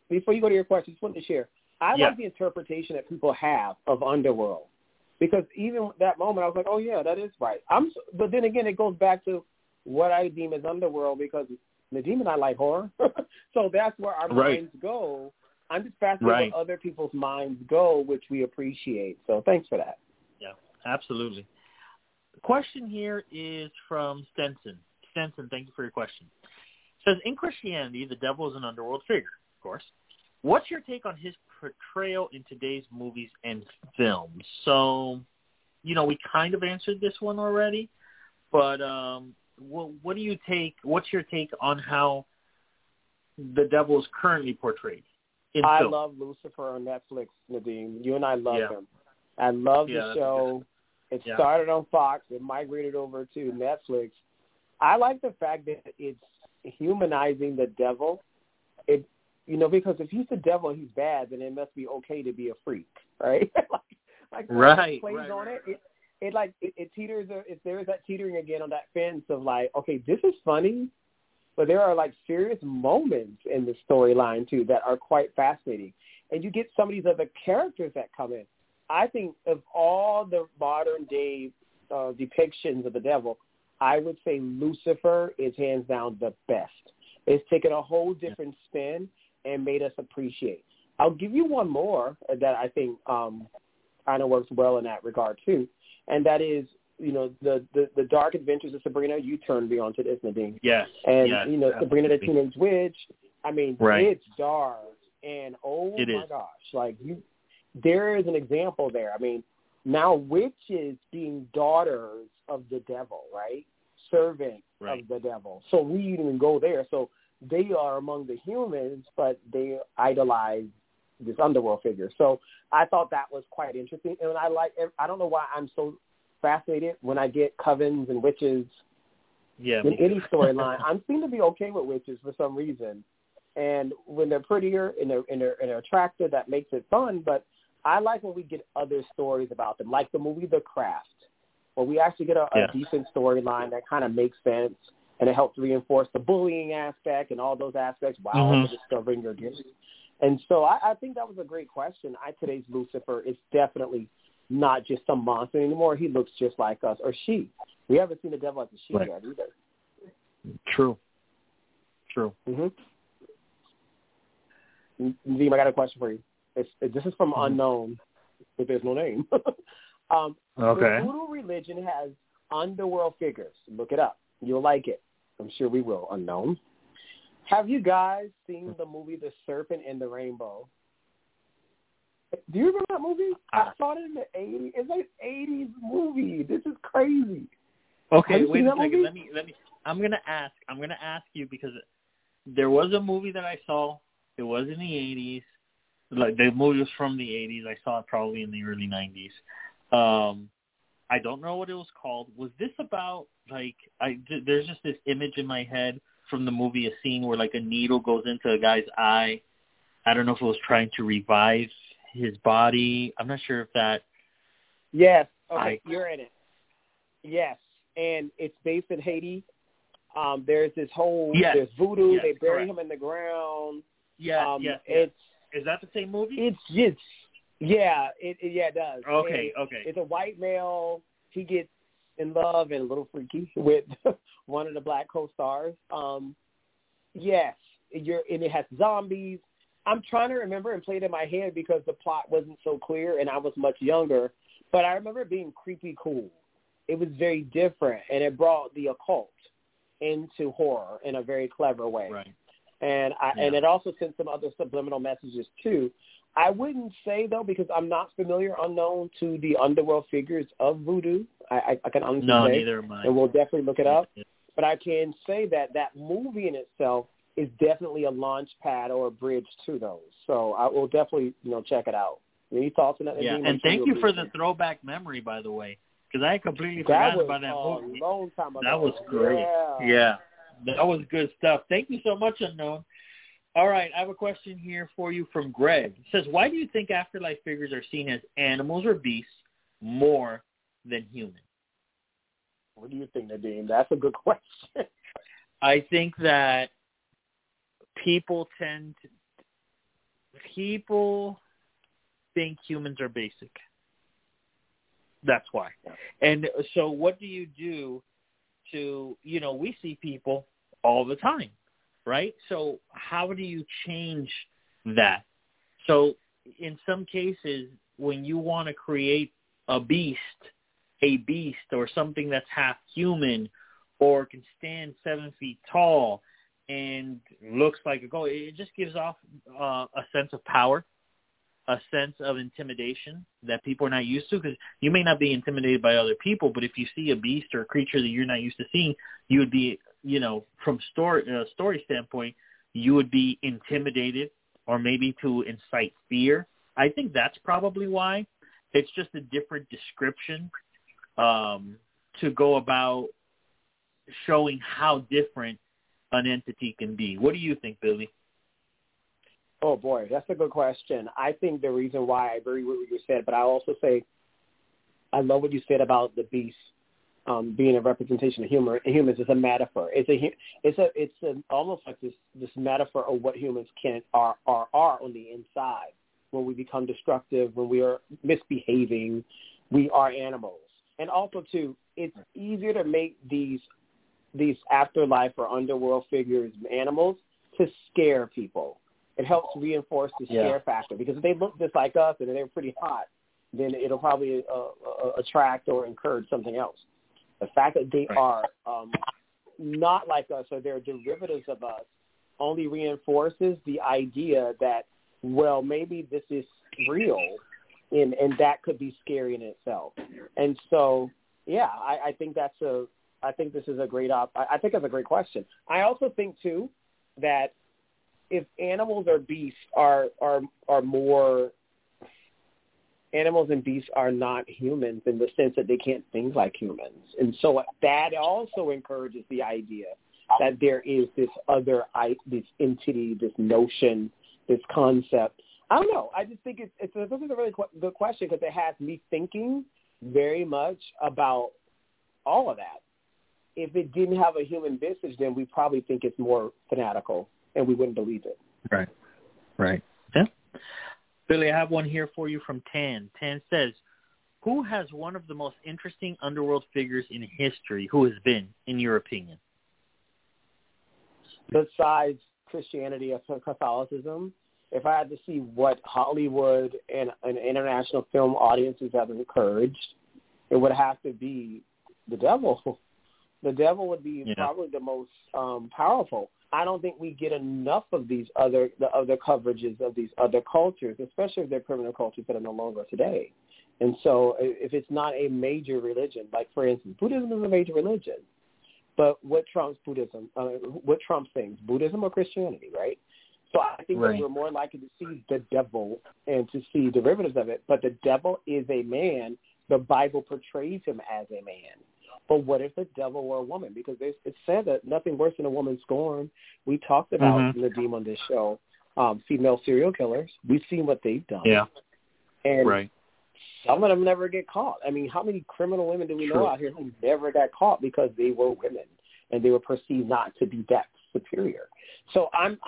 before you go to your question, just wanted to share. I like the interpretation that people have of underworld. Because even that moment, I was like, oh, yeah, that is right. But then again, it goes back to what I deem as underworld because Nadim and I like horror. So that's where our minds go. I'm just fascinated where other people's minds go, which we appreciate. So thanks for that. Yeah, absolutely. The question here is from Stenson. Stenson, thank you for your question. It says, in Christianity, the devil is an underworld figure, of course. What's your take on his portrayal in today's movies and films? So, you know, we kind of answered this one already, but what do you take? What's your take on how the devil is currently portrayed? I love Lucifer on Netflix, Nadim. You and I love him. I love the show. It started on Fox. It migrated over to Netflix. I like the fact that it's humanizing the devil. It, you know, because if he's the devil and he's bad, then it must be okay to be a freak, right? It plays on it. It like it teeters. If there is that teetering again on that fence of like, okay, this is funny. But there are, like, serious moments in the storyline, too, that are quite fascinating. And you get some of these other characters that come in. I think of all the modern-day depictions of the devil, I would say Lucifer is hands down the best. It's taken a whole different spin and made us appreciate. I'll give you one more that I think kind of works well in that regard, too, and that is, you know, the Dark Adventures of Sabrina. You turned me on to this, Nadine. Yes. And, you know, absolutely. Sabrina the Teenage Witch, I mean, it's dark. And, gosh, like, there is an example there. I mean, now witches being daughters of the devil, right? Servants of the devil. So we even go there. So they are among the humans, but they idolize this underworld figure. So I thought that was quite interesting. And I don't know why I'm so fascinated when I get covens and witches in any storyline. I seem to be okay with witches for some reason, and when they're prettier and they're attractive, that makes it fun. But I like when we get other stories about them, like the movie The Craft, where we actually get a decent storyline that kind of makes sense, and it helps reinforce the bullying aspect and all those aspects while discovering your gifts. And so I think that was a great question. Today's Lucifer is definitely not just some monster anymore. He looks just like us, or she. We haven't seen the devil as a she yet either. True. Mm-hmm. Nadim, I got a question for you. This is from Unknown, but there's no name. Okay. The Voodoo religion has underworld figures. Look it up. You'll like it. I'm sure we will, Unknown. Have you guys seen the movie The Serpent and the Rainbow? Do you remember that movie? I saw it in the 80s. It's like an 80s movie. This is crazy. Okay, wait a second. Let me. I'm gonna ask you, because there was a movie that I saw. It was in the 80s. Like, the movie was from the 80s. I saw it probably in the early 90s. I don't know what it was called. Was this about, like, there's just this image in my head from the movie, a scene where, like, a needle goes into a guy's eye. I don't know if it was trying to revive his body. I'm not sure if that. Yes. Okay, you're in it. Yes. And it's based in Haiti. There's this whole there's voodoo. Yes, they bury him in the ground. Yeah. Yes. Is that the same movie? It's it does. Okay. It's a white male. He gets in love and a little freaky with one of the black co-stars. Yes, and it has zombies. I'm trying to remember and play it in my head because the plot wasn't so clear and I was much younger, but I remember it being creepy cool. It was very different, and it brought the occult into horror in a very clever way. Right. And it also sent some other subliminal messages too. I wouldn't say, though, because I'm not familiar, Unknown, to the underworld figures of voodoo. I can honestly say. Neither am I. And we'll definitely look it up. But I can say that movie in itself is definitely a launch pad or a bridge to those. So I will definitely, check it out. Any thoughts on that? Yeah, and thank you for the throwback memory, by the way, because I completely forgot about that movie. Long time ago. That was great. Yeah. That was good stuff. Thank you so much, Unknown. All right, I have a question here for you from Greg. It says, why do you think afterlife figures are seen as animals or beasts more than humans? What do you think, Nadim? That's a good question. I think that people think humans are basic. That's why. And so what do you do to, we see people all the time, right? So how do you change that? So in some cases, when you want to create a beast or something that's half human or can stand 7 feet tall and looks like a goat, it just gives off a sense of power, a sense of intimidation that people are not used to, because you may not be intimidated by other people, but if you see a beast or a creature that you're not used to seeing, you would be, from story standpoint, you would be intimidated, or maybe to incite fear. I think that's probably why. It's just a different description to go about showing how different an entity can be. What do you think, Billy? Oh, boy, that's a good question. I think the reason why, I agree with what you said, but I also say I love what you said about the beast being a representation of humans. It's a metaphor. It's almost like this metaphor of what humans are on the inside. When we become destructive, when we are misbehaving, we are animals. And also, too, it's easier to make these afterlife or underworld figures animals to scare people. It helps reinforce the scare factor, because if they look just like us and they're pretty hot, then it'll probably attract or encourage something else. The fact that they are not like us, or they're derivatives of us, only reinforces the idea that, well, maybe this is real, and that could be scary in itself. And so, I think I think that's a great question. I also think, too, that if animals or beasts are more, animals and beasts are not humans in the sense that they can't think like humans. And so that also encourages the idea that there is this other, this entity, this notion, this concept. I don't know. I just think this is a really good question, because it has me thinking very much about all of that. If it didn't have a human visage, then we probably think it's more fanatical, and we wouldn't believe it. Right. Yeah. Billy, I have one here for you from Tan. Tan says, who has one of the most interesting underworld figures in history, who has been, in your opinion? Besides Christianity or Catholicism, if I had to see what Hollywood and international film audiences have encouraged, it would have to be the devil. The devil would be probably the most powerful. I don't think we get enough of the other coverages of these other cultures, especially if they're criminal cultures that are no longer today. And so if it's not a major religion, like, for instance, Buddhism is a major religion. But what trumps Buddhism? What trumps things? Buddhism or Christianity, right? So I think that we're more likely to see the devil and to see derivatives of it. But the devil is a man. The Bible portrays him as a man. But what if the devil were a woman? Because it's said that nothing worse than a woman scorned. We talked about Nadim on this show, female serial killers. We've seen what they've done. Yeah. And some of them never get caught. I mean, how many criminal women do we know out here who never got caught because they were women and they were perceived not to be that superior? So I'm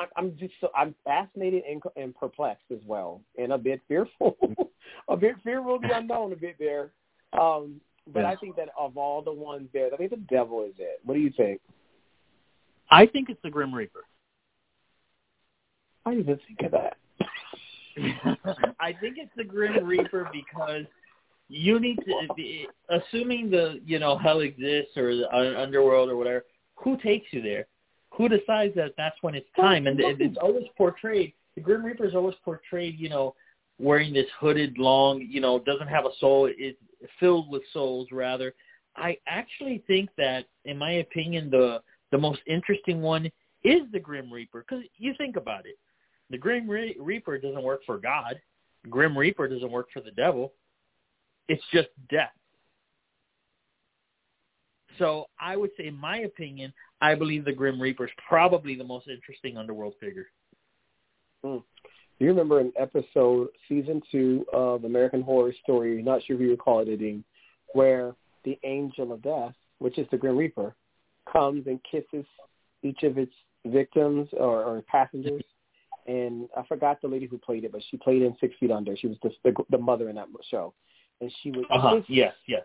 fascinated and perplexed as well, and a bit fearful, a bit fearful of the unknown, a bit there. But I think that of all the ones there, I think the devil is it. What do you think? I think it's the Grim Reaper. I didn't even think of that. I think it's the Grim Reaper because you need to, assuming the, you know, hell exists or the underworld or whatever, who takes you there? Who decides that that's when it's time? And it's always portrayed, the Grim Reaper is always portrayed, you know, wearing this hooded long, you know, doesn't have a soul, it's filled with souls rather. I actually think that, in my opinion, the most interesting one is the Grim Reaper, because you think about it. The Grim Reaper doesn't work for God. The Grim Reaper doesn't work for the devil. It's just death. So I would say, in my opinion, I believe the Grim Reaper is probably the most interesting underworld figure. Mm. You remember an episode, season 2 of American Horror Story, not sure if you recall it, Nadine, where the angel of death, which is the Grim Reaper, comes and kisses each of its victims or passengers. And I forgot the lady who played it, but she played in 6 Feet Under. She was the mother in that show. And she would kiss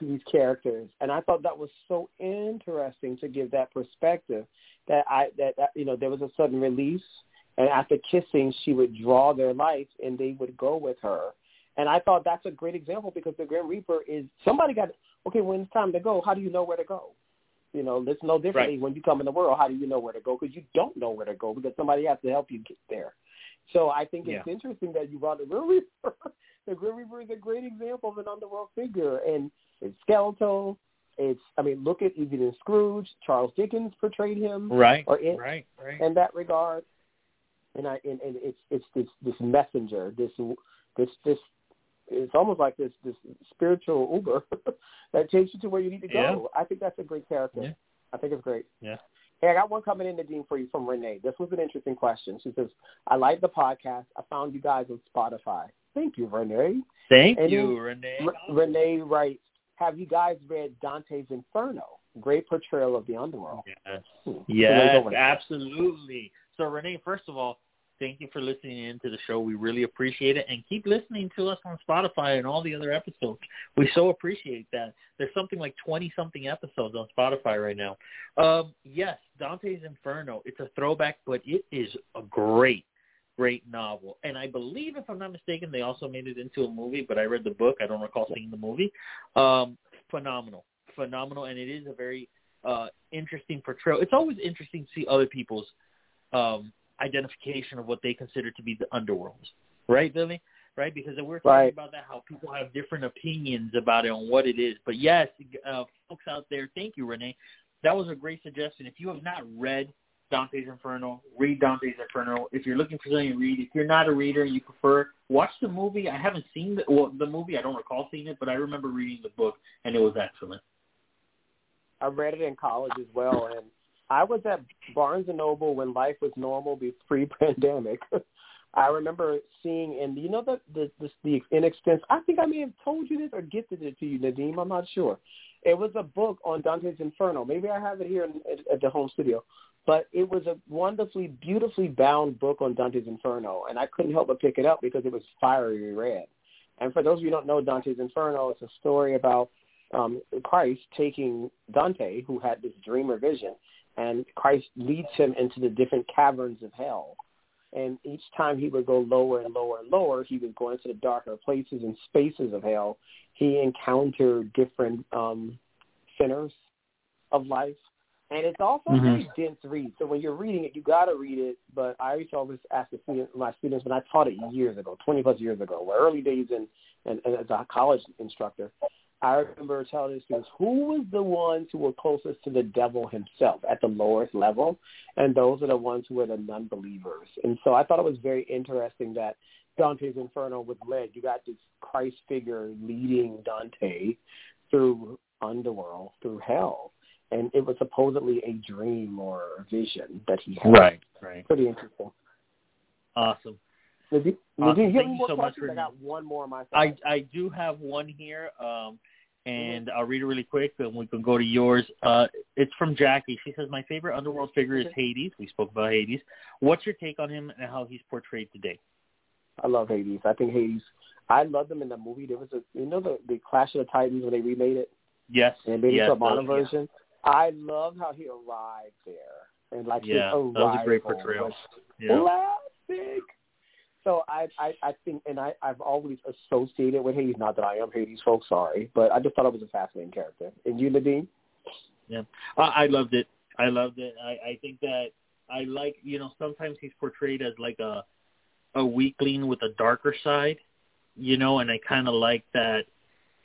these characters. And I thought that was so interesting to give that perspective, that you know, there was a sudden release. And after kissing, she would draw their life, and they would go with her. And I thought that's a great example, because the Grim Reaper is somebody got, okay, when it's time to go, how do you know where to go? You know, it's no differently when you come in the world. How do you know where to go? Because you don't know where to go, because somebody has to help you get there. So I think it's interesting that you brought the Grim Reaper. The Grim Reaper is a great example of an underworld figure, and it's skeletal. Look at even in Scrooge, Charles Dickens portrayed him, in that regard. And it's this messenger, this it's almost like this spiritual Uber that takes you to where you need to go. I think that's a great character. Yeah. I think it's great. Yeah. Hey, I got one coming in, Nadine, for you from Renee. This was an interesting question. She says, I like the podcast. I found you guys on Spotify. Thank you, Renee. Renee writes, have you guys read Dante's Inferno? Great portrayal of the underworld. Yes, absolutely. So, Renee, first of all, thank you for listening in to the show. We really appreciate it. And keep listening to us on Spotify and all the other episodes. We so appreciate that. There's something like 20-something episodes on Spotify right now. Yes, Dante's Inferno. It's a throwback, but it is a great, great novel. And I believe, if I'm not mistaken, they also made it into a movie, but I read the book. I don't recall seeing the movie. Phenomenal. And it is a very interesting portrayal. It's always interesting to see other people's identification of what they consider to be the underworld, right, Billy? Right, because we're talking about that, how people have different opinions about it on what it is. But yes, folks out there, thank you, Renee. That was a great suggestion. If you have not read Dante's Inferno, read Dante's Inferno. If you're looking for something to read, if you're not a reader and you prefer, watch the movie. I haven't seen the movie. I don't recall seeing it, but I remember reading the book, and it was excellent. I read it in college as well, and I was at Barnes & Noble when life was normal, pre-pandemic. I remember seeing, and you know, the in extent, I think I may have told you this or gifted it to you, Nadim. I'm not sure. It was a book on Dante's Inferno. Maybe I have it here at the home studio. But it was a wonderfully, beautifully bound book on Dante's Inferno, and I couldn't help but pick it up because it was fiery red. And for those of you who don't know Dante's Inferno, it's a story about Christ taking Dante, who had this dream or vision, and Christ leads him into the different caverns of hell. And each time he would go lower and lower and lower, he would go into the darker places and spaces of hell. He encountered different sinners of life. And it's also a very dense read. So when you're reading it, you got to read it. But I used to always ask my students, when I taught it years ago, 20-plus years ago, my early days and as a college instructor, I remember telling the students, who was the ones who were closest to the devil himself at the lowest level? And those are the ones who were the non-believers. And so I thought it was very interesting that Dante's Inferno was led. You got this Christ figure leading Dante through Underworld, through hell. And it was supposedly a dream or a vision that he had. Right. Pretty interesting. Awesome. Thank you so much. I got one more on my side. I do have one here, and I'll read it really quick, then we can go to yours. It's from Jackie. She says, my favorite Underworld figure is Hades. We spoke about Hades. What's your take on him and how he's portrayed today? I love Hades. I think Hades, I loved him in the movie. There was the Clash of the Titans when they remade it? Yes. And they made it a modern version. I love how he arrived there. And that was a great portrayal. Yeah. Classic. So I think, and I've always associated with Hades, not that I am Hades, folks, sorry, but I just thought it was a fascinating character. And you, Nadim? Yeah. I loved it. I think that I like, sometimes he's portrayed as like a weakling with a darker side, and I kind of like that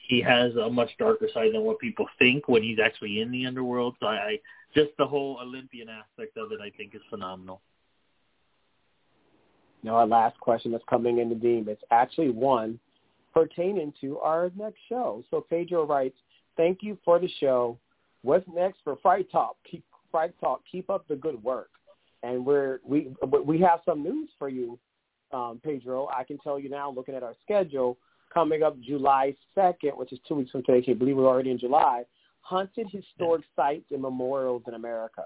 he has a much darker side than what people think when he's actually in the underworld. So I just the whole Olympian aspect of it, I think, is phenomenal. Now, our last question that's coming in, Nadim, it's actually one pertaining to our next show. So Pedro writes, thank you for the show. What's next for Fright Talk? Keep up the good work. And we have some news for you, Pedro. I can tell you now, looking at our schedule, coming up July 2nd, which is 2 weeks from today, I can't believe we're already in July, haunted historic sites and memorials in America.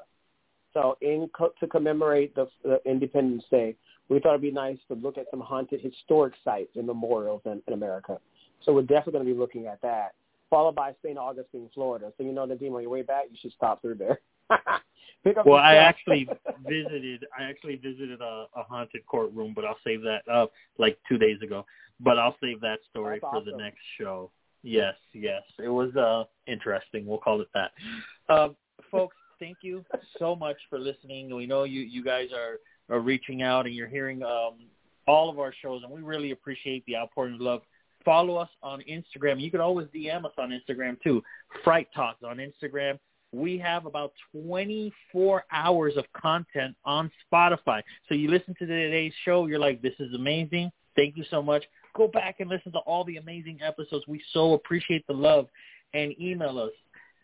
So to commemorate the Independence Day, we thought it'd be nice to look at some haunted historic sites and memorials in America. So we're definitely going to be looking at that, followed by St. Augustine, Florida. So Nadim, on your way back, you should stop through there. I actually visited a haunted courtroom, but I'll save that up like 2 days ago. But I'll save that story for the next show. Yes. It was interesting. We'll call it that. Folks, thank you so much for listening. We know you guys are reaching out and you're hearing all of our shows, and we really appreciate the outpouring of love. Follow us on Instagram. You can always DM us on Instagram too. Fright Talks on Instagram. We have about 24 hours of content on Spotify. So you listen to today's show, you're like, this is amazing. Thank you so much. Go back and listen to all the amazing episodes. We so appreciate the love. And email us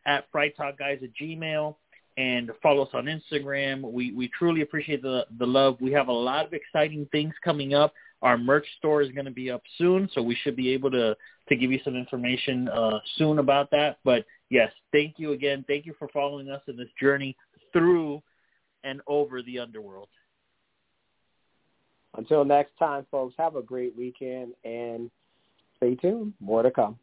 at FrightTalkGuys@gmail.com and follow us on Instagram. We truly appreciate the love. We have a lot of exciting things coming up. Our merch store is going to be up soon, so we should be able to give you some information soon about that. But, yes, thank you again. Thank you for following us in this journey through and over the underworld. Until next time, folks, have a great weekend and stay tuned. More to come.